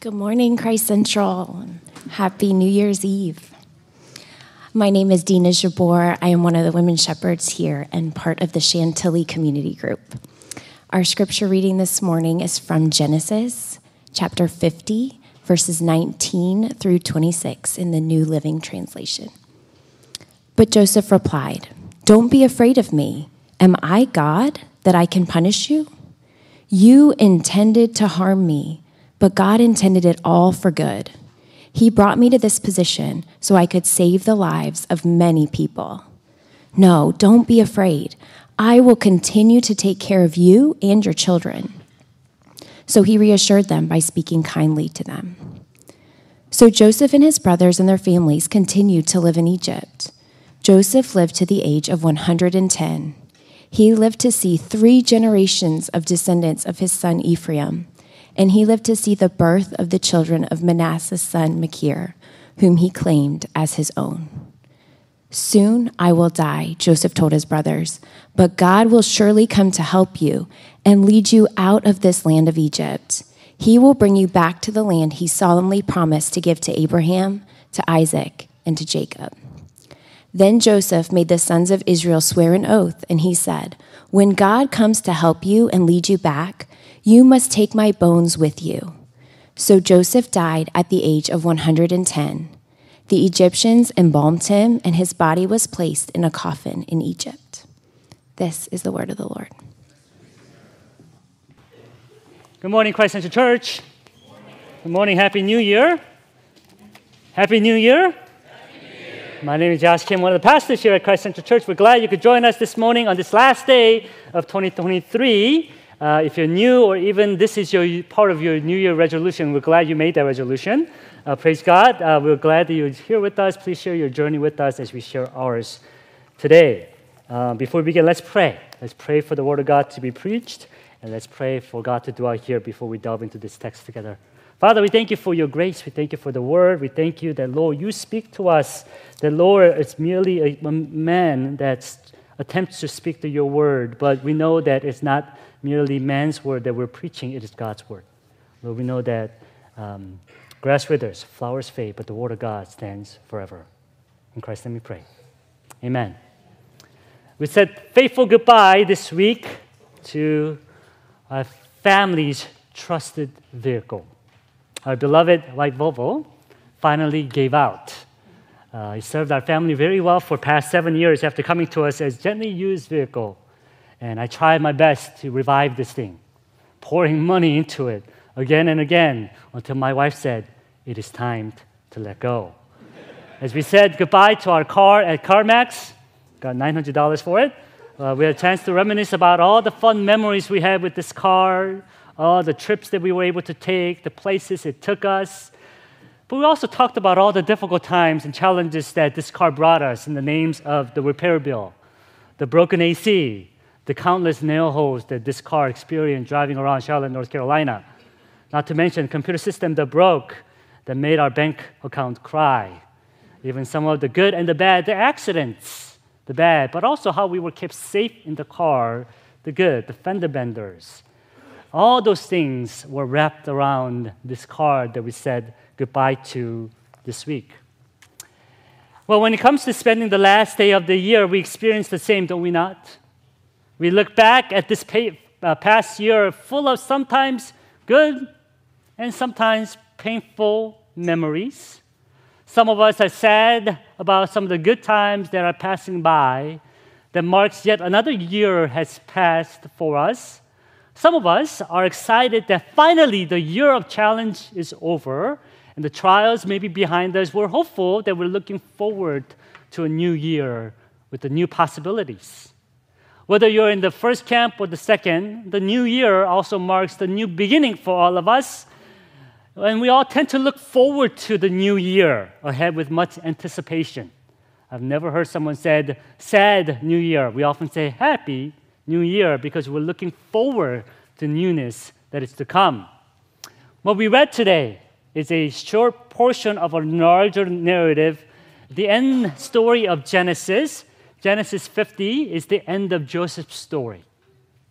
Good morning, Christ Central. Happy New Year's Eve. My name is Dina Jabour. I am one of the women shepherds here and part of the Chantilly Community Group. Our scripture reading this morning is from Genesis chapter 50, verses 19 through 26 in the New Living Translation. But Joseph replied, "Don't be afraid of me. Am I God that I can punish you? You intended to harm me, but God intended it all for good. He brought me to this position so I could save the lives of many people. No, don't be afraid. I will continue to take care of you and your children." So he reassured them by speaking kindly to them. So Joseph and his brothers and their families continued to live in Egypt. Joseph lived to the age of 110. He lived to see 3 generations of descendants of his son Ephraim, and he lived to see the birth of the children of Manasseh's son Machir, whom he claimed as his own. "Soon I will die," Joseph told his brothers, "but God will surely come to help you and lead you out of this land of Egypt. He will bring you back to the land he solemnly promised to give to Abraham, to Isaac, and to Jacob." Then Joseph made the sons of Israel swear an oath, and he said, "When God comes to help you and lead you back, you must take my bones with you." So Joseph died at the age of 110. The Egyptians embalmed him, and his body was placed in a coffin in Egypt. This is the word of the Lord. Good morning, Christ Central Church. Good morning. Good morning. Happy New Year. Happy New Year. My name is Josh Kim, one of the pastors here at Christ Central Church. We're glad you could join us this morning on this last day of 2023. If you're new, or even this is your part of your New Year resolution, we're glad you made that resolution. Praise God. We're glad that you're here with us. Please share your journey with us as we share ours today. Before we begin, let's pray. Let's pray for the Word of God to be preached, and let's pray for God to dwell here before we delve into this text together. Father, we thank you for your grace. We thank you for the Word. We thank you that, Lord, you speak to us. That, Lord, it's merely a man that attempts to speak to your Word, but we know that it's not merely man's word that we're preaching, it is God's word. Lord, we know that grass withers, flowers fade, but the word of God stands forever. In Christ's name we pray. Amen. We said faithful goodbye this week to our family's trusted vehicle. Our beloved white Volvo finally gave out. He served our family very well for past 7 years after coming to us as gently used vehicle. And I tried my best to revive this thing, pouring money into it again and again until my wife said, "It is time to let go." As we said goodbye to our car at CarMax, got $900 for it, we had a chance to reminisce about all the fun memories we had with this car, all the trips that we were able to take, the places it took us. But we also talked about all the difficult times and challenges that this car brought us in the names of the repair bill, the broken AC, the countless nail holes that this car experienced driving around Charlotte, North Carolina. Not to mention computer system that broke, that made our bank account cry. Even some of the good and the bad, the accidents, the bad, but also how we were kept safe in the car, the good, the fender benders. All those things were wrapped around this car that we said goodbye to this week. Well, when it comes to spending the last day of the year, we experience the same, don't we not? We look back at this past year full of sometimes good and sometimes painful memories. Some of us are sad about some of the good times that are passing by that marks yet another year has passed for us. Some of us are excited that finally the year of challenge is over and the trials may be behind us. We're hopeful that we're looking forward to a new year with the new possibilities. Whether you're in the first camp or the second, the new year also marks the new beginning for all of us. And we all tend to look forward to the new year ahead with much anticipation. I've never heard someone say, "sad new year." We often say, "happy new year," because we're looking forward to newness that is to come. What we read today is a short portion of a larger narrative, the end story of Genesis. Genesis 50 is the end of Joseph's story.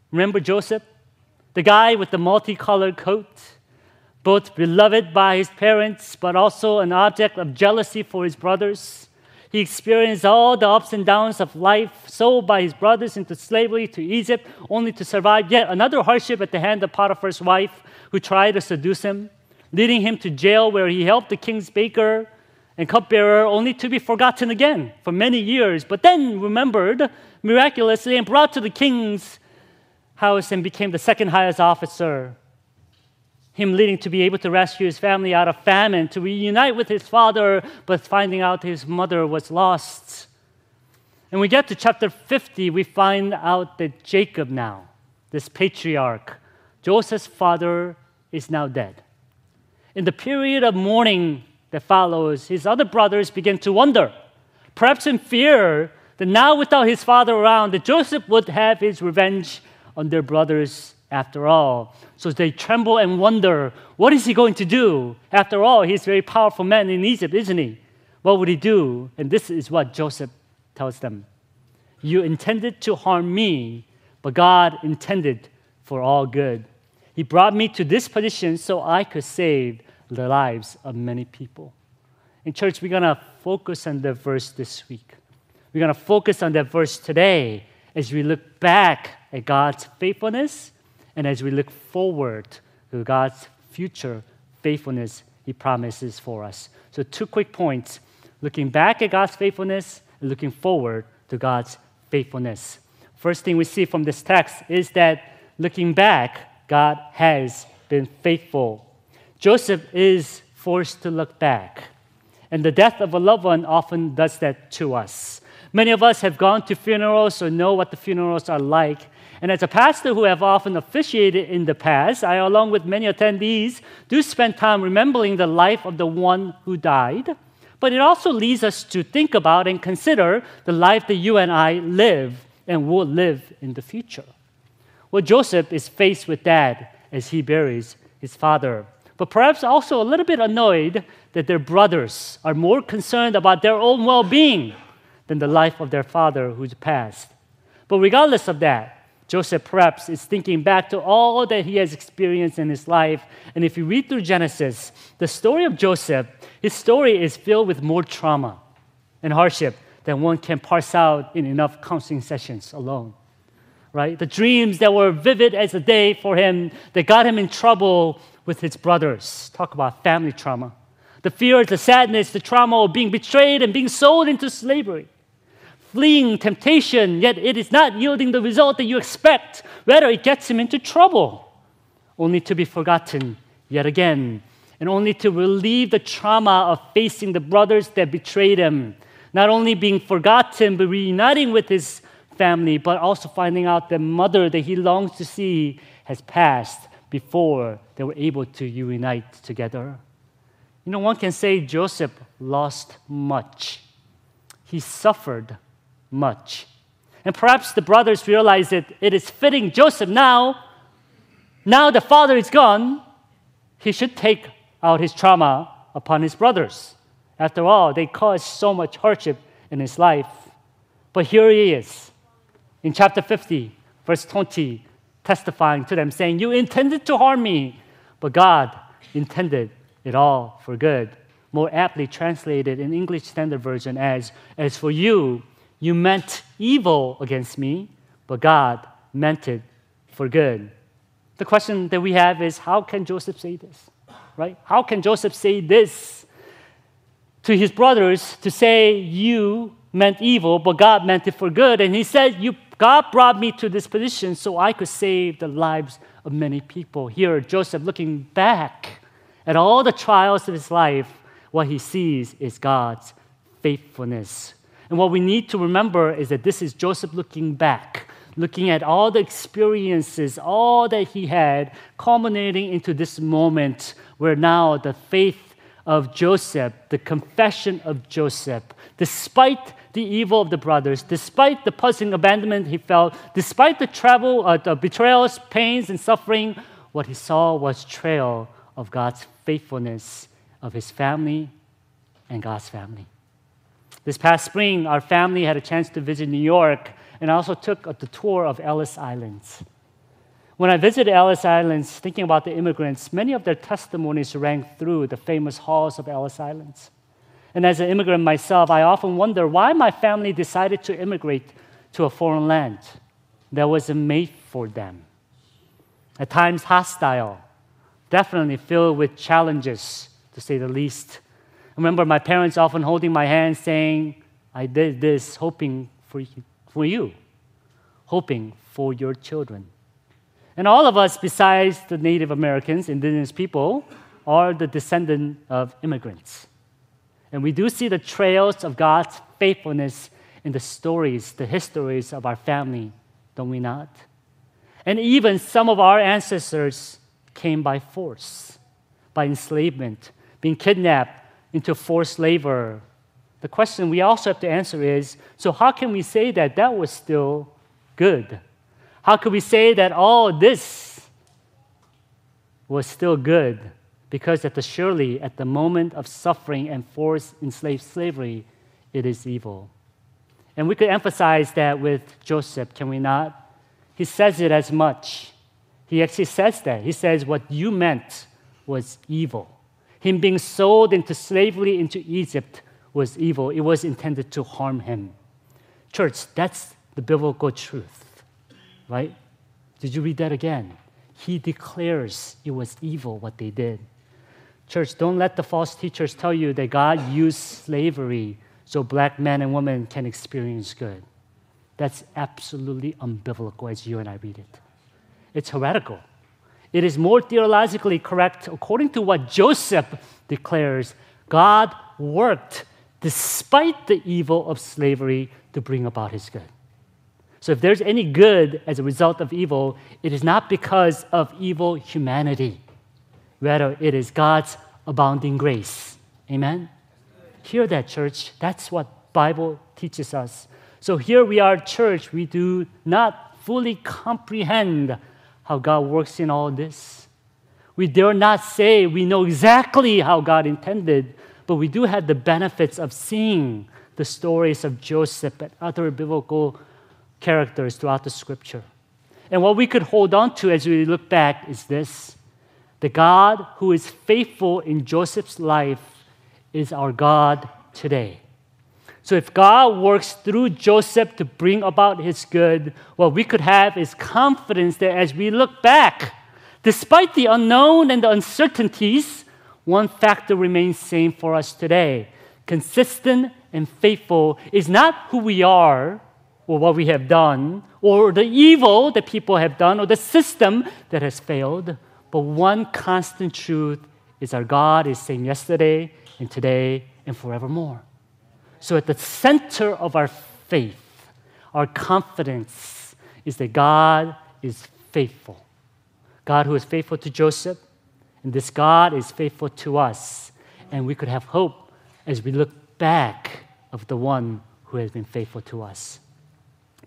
Remember Joseph? The guy with the multicolored coat? both beloved by his parents, but also an object of jealousy for his brothers. He experienced all the ups and downs of life, sold by his brothers into slavery to Egypt, only to survive yet another hardship at the hand of Potiphar's wife, who tried to seduce him, leading him to jail where he helped the king's baker and cupbearer, only to be forgotten again for many years, but then remembered miraculously and brought to the king's house and became the second highest officer, him leading to be able to rescue his family out of famine, to reunite with his father, but finding out his mother was lost. And we get to chapter 50, we find out that Jacob now, this patriarch, Joseph's father, is now dead. In the period of mourning that follows, his other brothers begin to wonder, perhaps in fear, that now without his father around, that Joseph would have his revenge on their brothers after all. So they tremble and wonder, what is he going to do? After all, he's a very powerful man in Egypt, isn't he? What would he do? And this is what Joseph tells them. You intended to harm me, but God intended for all good. He brought me to this position so I could save the lives of many people. In church, we're going to focus on that verse this week. We're going to focus on that verse today as we look back at God's faithfulness, and as we look forward to God's future faithfulness He promises for us. So 2 quick points, looking back at God's faithfulness and looking forward to God's faithfulness. First thing we see from this text is that looking back, God has been faithful. Joseph is forced to look back, and the death of a loved one often does that to us. Many of us have gone to funerals or know what the funerals are like. And as a pastor who have often officiated in the past, I, along with many attendees, do spend time remembering the life of the one who died. But it also leads us to think about and consider the life that you and I live and will live in the future. Well, Joseph is faced with that as he buries his father, but perhaps also a little bit annoyed that their brothers are more concerned about their own well-being than the life of their father who's passed. But regardless of that, Joseph perhaps is thinking back to all that he has experienced in his life. And if you read through Genesis, the story of Joseph, his story is filled with more trauma and hardship than one can parse out in enough counseling sessions alone, right? The dreams that were vivid as a day for him that got him in trouble with his brothers. Talk about family trauma. The fears, the sadness, the trauma of being betrayed and being sold into slavery. Fleeing temptation, yet it is not yielding the result that you expect. Rather, it gets him into trouble, only to be forgotten yet again, and only to relieve the trauma of facing the brothers that betrayed him. Not only being forgotten, but reuniting with his family, but also finding out the mother that he longs to see has passed before they were able to reunite together. You know, one can say Joseph lost much. He suffered much. And perhaps the brothers realize that it is fitting Joseph now the father is gone, he should take out his trauma upon his brothers. After all, they caused so much hardship in his life. But here he is in chapter 50, verse 20, testifying to them, saying, you intended to harm me, but God intended it all for good. More aptly translated in English Standard Version as for you, you meant evil against me, but God meant it for good. The question that we have is, how can Joseph say this, right? How can Joseph say this to his brothers, to say, you meant evil, but God meant it for good? And he said, God brought me to this position so I could save the lives of many people. Here, Joseph, looking back at all the trials of his life, what he sees is God's faithfulness. And what we need to remember is that this is Joseph looking back, looking at all the experiences, all that he had, culminating into this moment where now the faith of Joseph, the confession of Joseph, despite the evil of the brothers, despite the puzzling abandonment he felt, despite the betrayals, pains, and suffering, what he saw was trail of God's faithfulness of his family and God's family. This past spring, our family had a chance to visit New York and also took the tour of Ellis Island. When I visited Ellis Island, thinking about the immigrants, many of their testimonies rang through the famous halls of Ellis Island. And as an immigrant myself, I often wonder why my family decided to immigrate to a foreign land that wasn't made for them. At times hostile, definitely filled with challenges, to say the least. I remember my parents often holding my hand saying, I did this hoping for you, hoping for your children. And all of us, besides the Native Americans, indigenous people, are the descendant of immigrants. And we do see the trails of God's faithfulness in the stories, the histories of our family, don't we not? And even some of our ancestors came by force, by enslavement, being kidnapped into forced labor. The question we also have to answer is, so how can we say that that was still good? How can we say that all this was still good? Because surely at the moment of suffering and forced enslaved slavery, it is evil. And we could emphasize that with Joseph, can we not? He says it as much. He actually says that. He says what you meant was evil. Him being sold into slavery into Egypt was evil. It was intended to harm him. Church, that's the biblical truth, right? Did you read that again? He declares it was evil what they did. Church, don't let the false teachers tell you that God used slavery so black men and women can experience good. That's absolutely unbiblical as you and I read it. It's heretical. It is more theologically correct according to what Joseph declares. God worked despite the evil of slavery to bring about his good. So if there's any good as a result of evil, it is not because of evil humanity. Rather, it is God's abounding grace. Amen? Hear that, church. That's what the Bible teaches us. So here we are, church. We do not fully comprehend how God works in all this. We dare not say we know exactly how God intended, but we do have the benefits of seeing the stories of Joseph and other biblical characters throughout the scripture. And what we could hold on to as we look back is this: the God who is faithful in Joseph's life is our God today. So if God works through Joseph to bring about his good, what we could have is confidence that as we look back, despite the unknown and the uncertainties, one factor remains same for us today. Consistent and faithful is not who we are, or what we have done, or the evil that people have done, or the system that has failed. But one constant truth is our God is same yesterday and today and forevermore. So at the center of our faith, our confidence is that God is faithful. God who is faithful to Joseph, and this God is faithful to us. And we could have hope as we look back of the one who has been faithful to us.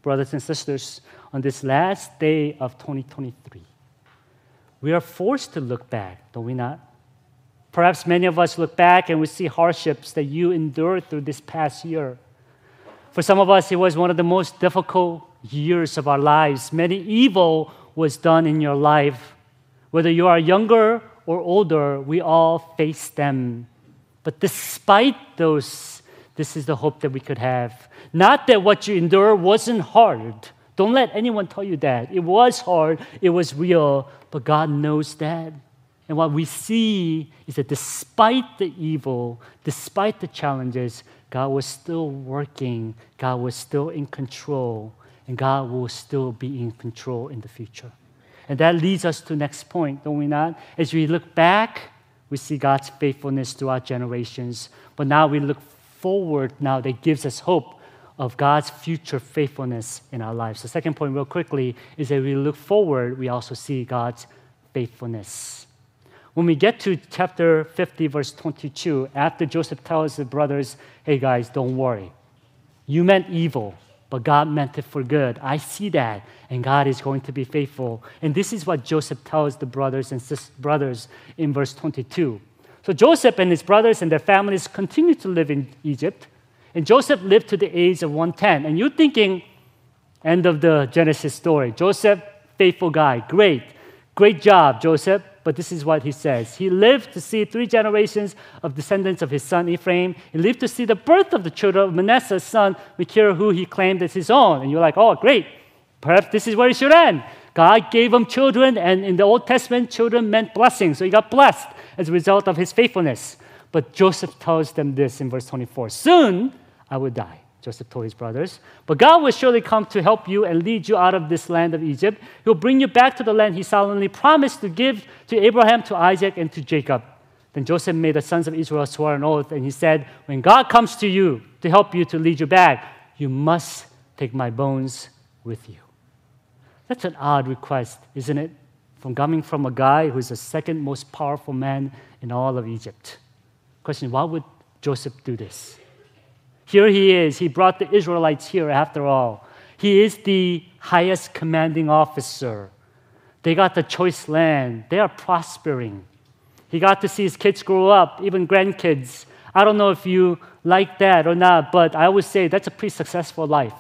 Brothers and sisters, on this last day of 2023, we are forced to look back, don't we not? Perhaps many of us look back and we see hardships that you endured through this past year. For some of us, it was one of the most difficult years of our lives. Many evil was done in your life. Whether you are younger or older, we all face them. But despite those, this is the hope that we could have. Not that what you endure wasn't hard. Don't let anyone tell you that. It was hard. It was real. But God knows that. And what we see is that despite the evil, despite the challenges, God was still working. God was still in control. And God will still be in control in the future. And that leads us to the next point, don't we not? As we look back, we see God's faithfulness throughout generations. But now we look forward now that gives us hope of God's future faithfulness in our lives. The second point, real quickly, is that we look forward, we also see God's faithfulness. When we get to chapter 50, verse 22, after Joseph tells the brothers, hey guys, don't worry. You meant evil, but God meant it for good. I see that, and God is going to be faithful. And this is what Joseph tells the brothers and brothers in verse 22. So Joseph and his brothers and their families continued to live in Egypt. And Joseph lived to the age of 110. And you're thinking, end of the Genesis story. Joseph faithful guy. Great. Great job, Joseph. But this is what he says. He lived to see 3 generations of descendants of his son Ephraim. He lived to see the birth of the children of Manasseh's son Machir, who he claimed as his own. And you're like, oh, great. Perhaps this is where it should end. God gave him children, and in the Old Testament, children meant blessing. So he got blessed as a result of his faithfulness. But Joseph tells them this in verse 24. Soon I will die, Joseph told his brothers. But God will surely come to help you and lead you out of this land of Egypt. He'll bring you back to the land he solemnly promised to give to Abraham, to Isaac, and to Jacob. Then Joseph made the sons of Israel swear an oath, and he said, when God comes to you to help you, to lead you back, you must take my bones with you. That's an odd request, isn't it? From coming from a guy who's the second most powerful man in all of Egypt. Question, why would Joseph do this? Here he is. He brought the Israelites here after all. He is the highest commanding officer. They got the choice land. They are prospering. He got to see his kids grow up, even grandkids. I don't know if you like that or not, but I would say that's a pretty successful life.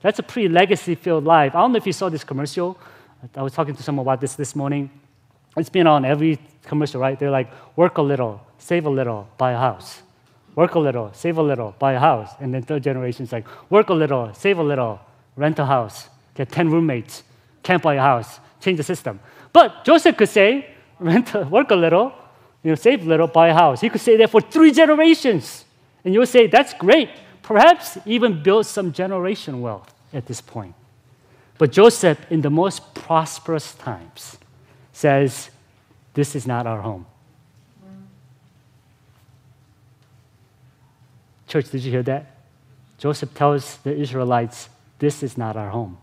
That's a pretty legacy-filled life. I don't know if you saw this commercial. I was talking to someone about this morning. It's been on every commercial, right? They're like, work a little, save a little, buy a house. Work a little, save a little, buy a house. And then third generation is like, work a little, save a little, rent a house, get 10 roommates, can't buy a house, change the system. But Joseph could say, work a little, save a little, buy a house. He could say that for 3 generations. And you'll say, that's great. Perhaps even build some generation wealth at this point. But Joseph, in the most prosperous times, says, this is not our home. Church, did you hear that? Joseph tells the Israelites, this is not our home.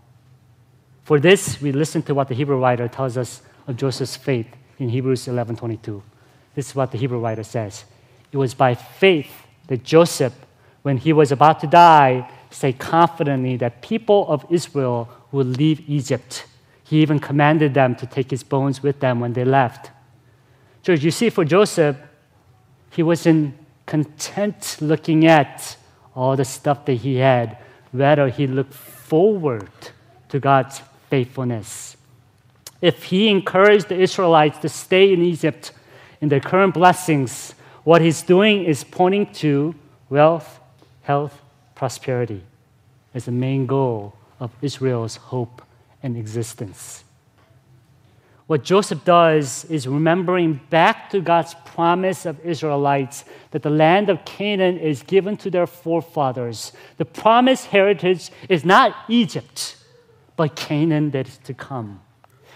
For this, we listen to what the Hebrew writer tells us of Joseph's faith in Hebrews 11:22. This is what the Hebrew writer says. It was by faith that Joseph, when he was about to die, said confidently that people of Israel would leave Egypt. He even commanded them to take his bones with them when they left. Church, you see, for Joseph, he wasn't content looking at all the stuff that he had. Rather, he looked forward to God's faithfulness. If he encouraged the Israelites to stay in Egypt in their current blessings, what he's doing is pointing to wealth, health, prosperity as the main goal of Israel's hope and existence. What Joseph does is remembering back to God's promise of Israelites that the land of Canaan is given to their forefathers. The promised heritage is not Egypt, but Canaan that is to come.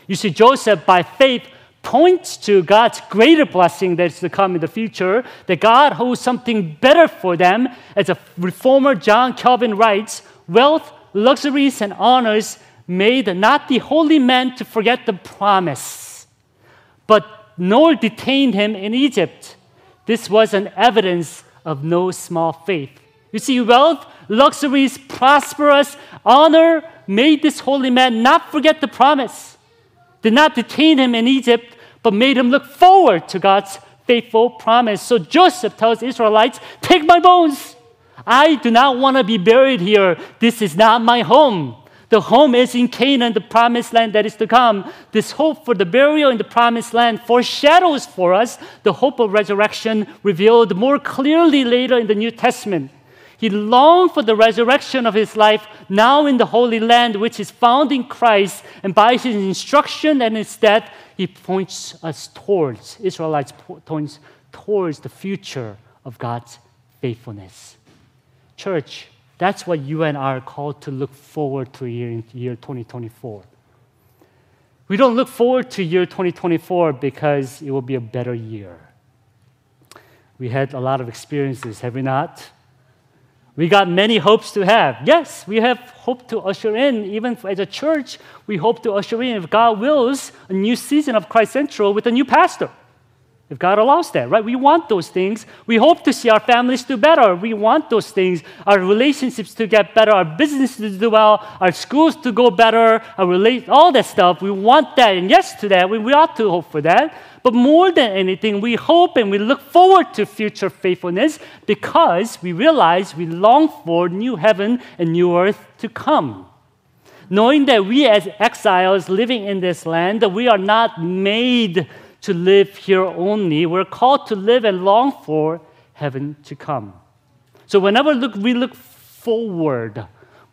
You see, Joseph, by faith, points to God's greater blessing that is to come in the future, that God holds something better for them. As a reformer, John Calvin writes, wealth, luxuries, and honors made not the holy man to forget the promise, but nor detained him in Egypt. This was an evidence of no small faith. You see, wealth, luxuries, prosperous, honor made this holy man not forget the promise, did not detain him in Egypt, but made him look forward to God's faithful promise. So Joseph tells Israelites, take my bones. I do not want to be buried here. This is not my home. The home is in Canaan, the promised land that is to come. This hope for the burial in the promised land foreshadows for us the hope of resurrection revealed more clearly later in the New Testament. He longed for the resurrection of his life now in the Holy Land, which is found in Christ, and by his instruction and his death, he points us towards, Israelites points towards the future of God's faithfulness. Church, that's what you and I are called to look forward to year 2024. We don't look forward to year 2024 because it will be a better year. We had a lot of experiences, have we not? We got many hopes to have. Yes, we have hope to usher in. Even as a church, we hope to usher in, if God wills, a new season of Christ Central with a new pastor. If God allows that, right? We want those things. We hope to see our families do better. We want those things. Our relationships to get better, our business to do well, our schools to go better, all that stuff. We want that, and yes to that. We ought to hope for that. But more than anything, we hope and we look forward to future faithfulness because we realize we long for new heaven and new earth to come. knowing that we as exiles living in this land, we are not made to live here only. We're called to live and long for heaven to come. So whenever we look forward,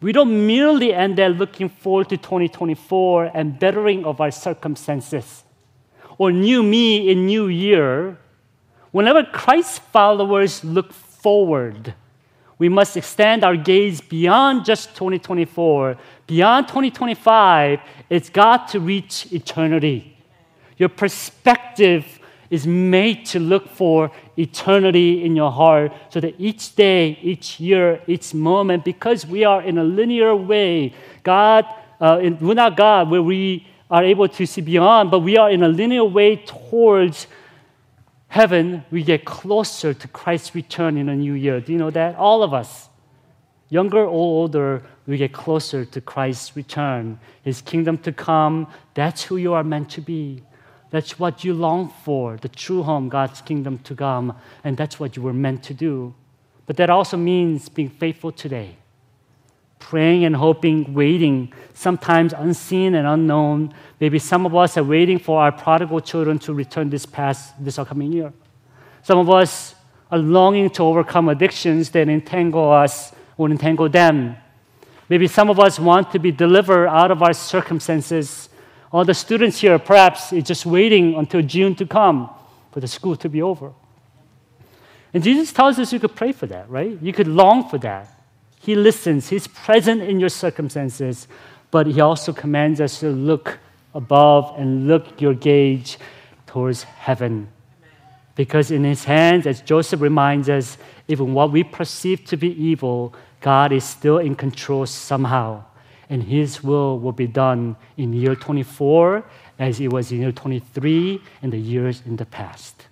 we don't merely end there looking forward to 2024 and bettering of our circumstances or new me in new year. Whenever Christ followers look forward, we must extend our gaze beyond just 2024, beyond 2025. It's got to reach eternity. Your perspective is made to look for eternity in your heart so that each day, each year, each moment, because we are in a linear way, we're not God where we are able to see beyond, but we are in a linear way towards heaven, we get closer to Christ's return in a new year. Do you know that? All of us, younger or older, we get closer to Christ's return. His kingdom to come, that's who you are meant to be. That's what you long for, the true home, God's kingdom to come, and that's what you were meant to do. But that also means being faithful today, praying and hoping, waiting, sometimes unseen and unknown. Maybe some of us are waiting for our prodigal children to return this upcoming year. Some of us are longing to overcome addictions that entangle us or entangle them. Maybe some of us want to be delivered out of our circumstances. All the students here, perhaps, is just waiting until June to come for the school to be over. And Jesus tells us you could pray for that, right? You could long for that. He listens. He's present in your circumstances, but he also commands us to look above and look your gaze towards heaven. Because in his hands, as Joseph reminds us, even what we perceive to be evil, God is still in control somehow. And his will be done in year 24 as it was in year 23 and the years in the past.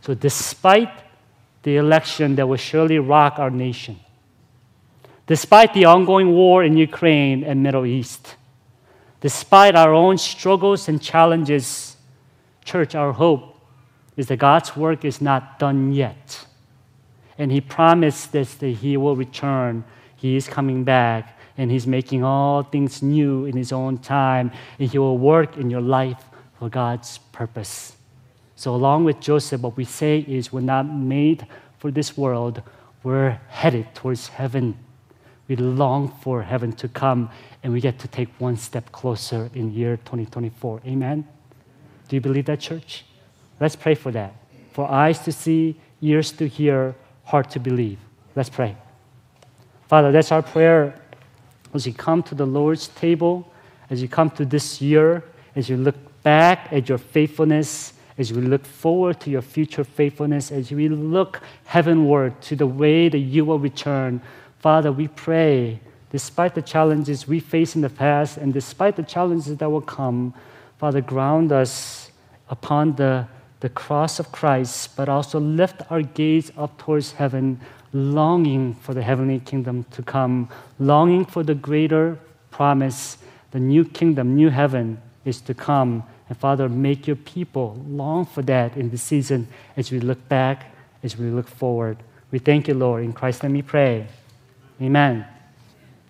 So despite the election that will surely rock our nation, despite the ongoing war in Ukraine and Middle East, despite our own struggles and challenges, church, our hope is that God's work is not done yet. And he promised us that he will return. He is coming back, and he's making all things new in his own time, and he will work in your life for God's purpose. So along with Joseph, what we say is we're not made for this world. We're headed towards heaven. We long for heaven to come, and we get to take one step closer in year 2024. Amen? Do you believe that, church? Let's pray for that. For eyes to see, ears to hear, heart to believe. Let's pray. Father, that's our prayer. As you come to the Lord's table, as you come to this year, as you look back at your faithfulness, as we look forward to your future faithfulness, as we look heavenward to the way that you will return, Father, we pray, despite the challenges we face in the past and despite the challenges that will come, Father, ground us upon the cross of Christ, but also lift our gaze up towards heaven, longing for the heavenly kingdom to come, longing for the greater promise, the new kingdom, new heaven is to come. And Father, make your people long for that in this season as we look back, as we look forward. We thank you, Lord. In Christ's name we pray. Amen.